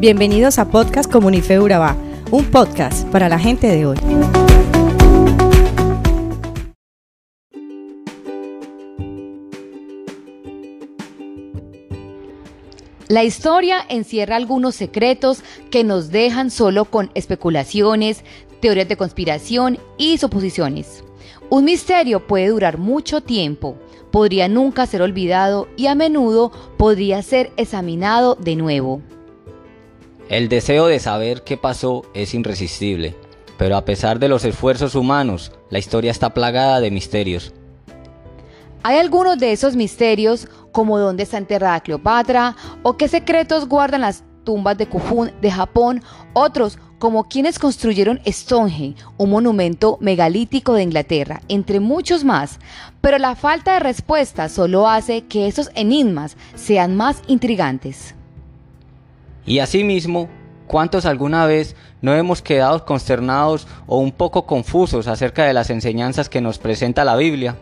Bienvenidos a Podcast Comunife Urabá, un podcast para la gente de hoy. La historia encierra algunos secretos que nos dejan solo con especulaciones, teorías de conspiración y suposiciones. Un misterio puede durar mucho tiempo, podría nunca ser olvidado y a menudo podría ser examinado de nuevo. El deseo de saber qué pasó es irresistible, pero a pesar de los esfuerzos humanos, la historia está plagada de misterios. Hay algunos de esos misterios, como dónde está enterrada Cleopatra, o qué secretos guardan las tumbas de Kofun de Japón, otros como quienes construyeron Stonehenge, un monumento megalítico de Inglaterra, entre muchos más. Pero la falta de respuesta solo hace que esos enigmas sean más intrigantes. Y asimismo, ¿cuántos alguna vez no hemos quedado consternados o un poco confusos acerca de las enseñanzas que nos presenta la Biblia?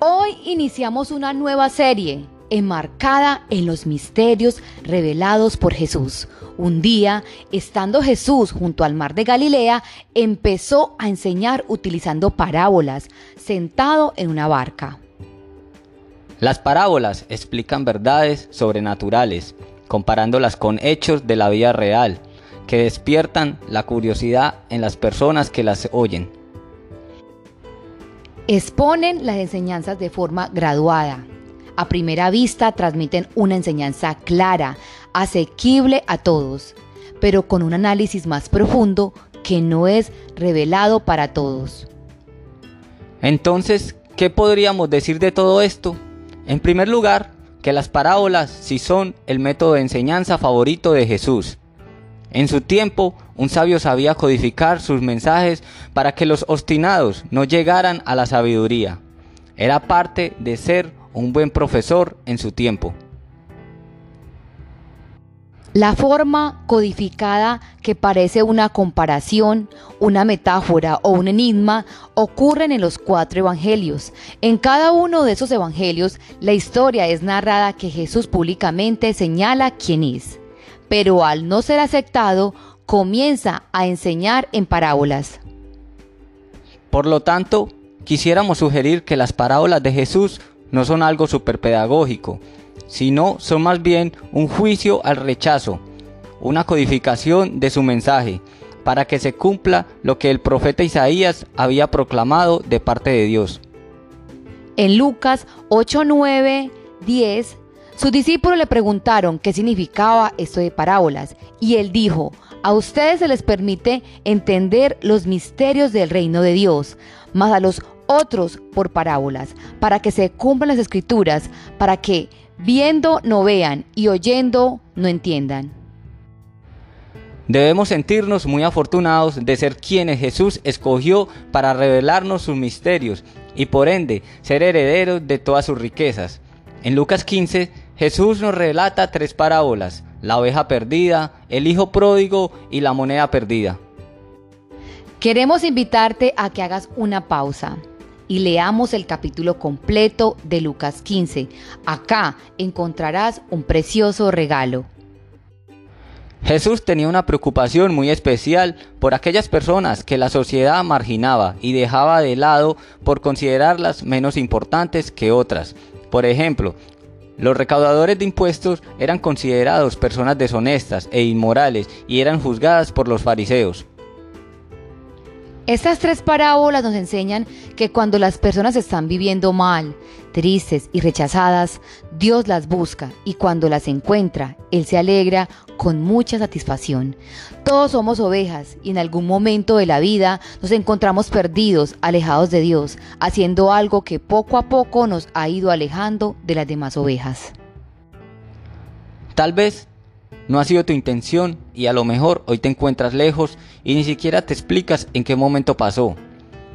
Hoy iniciamos una nueva serie, enmarcada en los misterios revelados por Jesús. Un día, estando Jesús junto al Mar de Galilea, empezó a enseñar utilizando parábolas, sentado en una barca. Las parábolas explican verdades sobrenaturales, comparándolas con hechos de la vida real, que despiertan la curiosidad en las personas que las oyen. Exponen las enseñanzas de forma graduada. A primera vista transmiten una enseñanza clara, asequible a todos, pero con un análisis más profundo que no es revelado para todos. Entonces, ¿qué podríamos decir de todo esto? En primer lugar, que las parábolas sí son el método de enseñanza favorito de Jesús. En su tiempo, un sabio sabía codificar sus mensajes para que los obstinados no llegaran a la sabiduría. Era parte de ser un buen profesor en su tiempo. La forma codificada, que parece una comparación, una metáfora o un enigma, ocurren en los 4 evangelios. En cada uno de esos evangelios, la historia es narrada que Jesús públicamente señala quién es, pero al no ser aceptado, comienza a enseñar en parábolas. Por lo tanto, quisiéramos sugerir que las parábolas de Jesús no son algo superpedagógico, sino son más bien un juicio al rechazo, una codificación de su mensaje, para que se cumpla lo que el profeta Isaías había proclamado de parte de Dios. En Lucas 8:9-10, sus discípulos le preguntaron qué significaba esto de parábolas, y él dijo: a ustedes se les permite entender los misterios del reino de Dios, mas a los otros por parábolas, para que se cumplan las escrituras, para que viendo no vean y oyendo no entiendan. Debemos sentirnos muy afortunados de ser quienes Jesús escogió para revelarnos sus misterios y por ende ser herederos de todas sus riquezas. En Lucas 15, Jesús nos relata 3 parábolas: la oveja perdida, el hijo pródigo y la moneda perdida. Queremos invitarte a que hagas una pausa y leamos el capítulo completo de Lucas 15. Acá encontrarás un precioso regalo. Jesús tenía una preocupación muy especial por aquellas personas que la sociedad marginaba y dejaba de lado por considerarlas menos importantes que otras. Por ejemplo, los recaudadores de impuestos eran considerados personas deshonestas e inmorales y eran juzgadas por los fariseos. Estas 3 parábolas nos enseñan que cuando las personas están viviendo mal, tristes y rechazadas, Dios las busca y cuando las encuentra, Él se alegra con mucha satisfacción. Todos somos ovejas y en algún momento de la vida nos encontramos perdidos, alejados de Dios, haciendo algo que poco a poco nos ha ido alejando de las demás ovejas. Tal vez no ha sido tu intención y a lo mejor hoy te encuentras lejos y ni siquiera te explicas en qué momento pasó.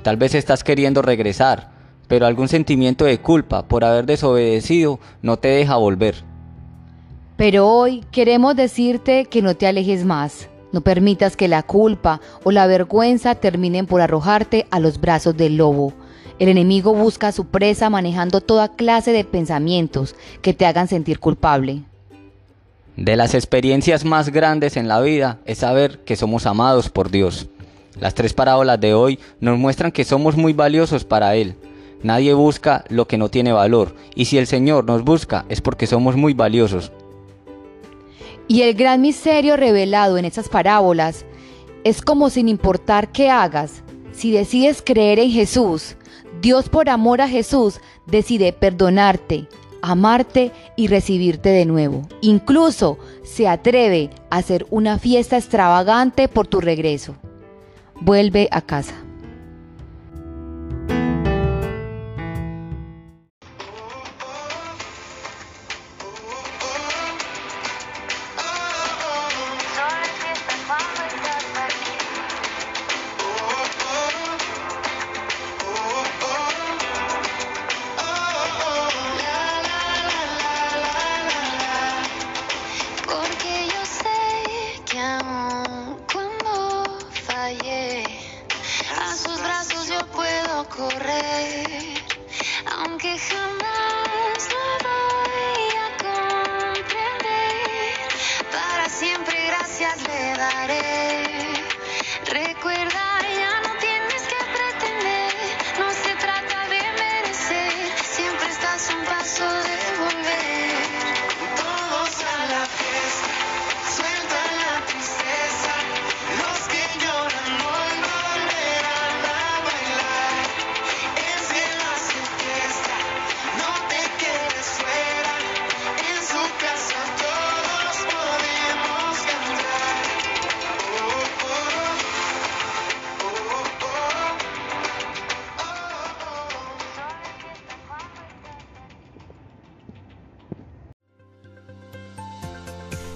Tal vez estás queriendo regresar, pero algún sentimiento de culpa por haber desobedecido no te deja volver. Pero hoy queremos decirte que no te alejes más. No permitas que la culpa o la vergüenza terminen por arrojarte a los brazos del lobo. El enemigo busca a su presa manejando toda clase de pensamientos que te hagan sentir culpable. De las experiencias más grandes en la vida es saber que somos amados por Dios. Las tres parábolas de hoy nos muestran que somos muy valiosos para Él. Nadie busca lo que no tiene valor, y si el Señor nos busca es porque somos muy valiosos. Y el gran misterio revelado en estas parábolas es como sin importar qué hagas, si decides creer en Jesús, Dios por amor a Jesús decide perdonarte, amarte y recibirte de nuevo. Incluso se atreve a hacer una fiesta extravagante por tu regreso. Vuelve a casa.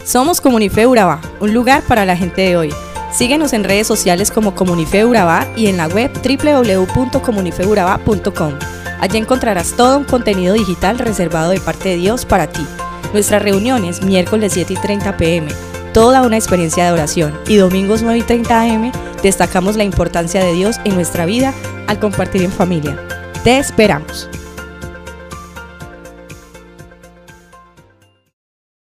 Somos Comunife Urabá, un lugar para la gente de hoy. Síguenos en redes sociales como Comunife Urabá y en la web www.comunifeurabá.com. Allí encontrarás todo un contenido digital reservado de parte de Dios para ti. Nuestras reuniones miércoles 7:30 p.m, toda una experiencia de oración, y domingos 9:30 a.m. destacamos la importancia de Dios en nuestra vida al compartir en familia. Te esperamos.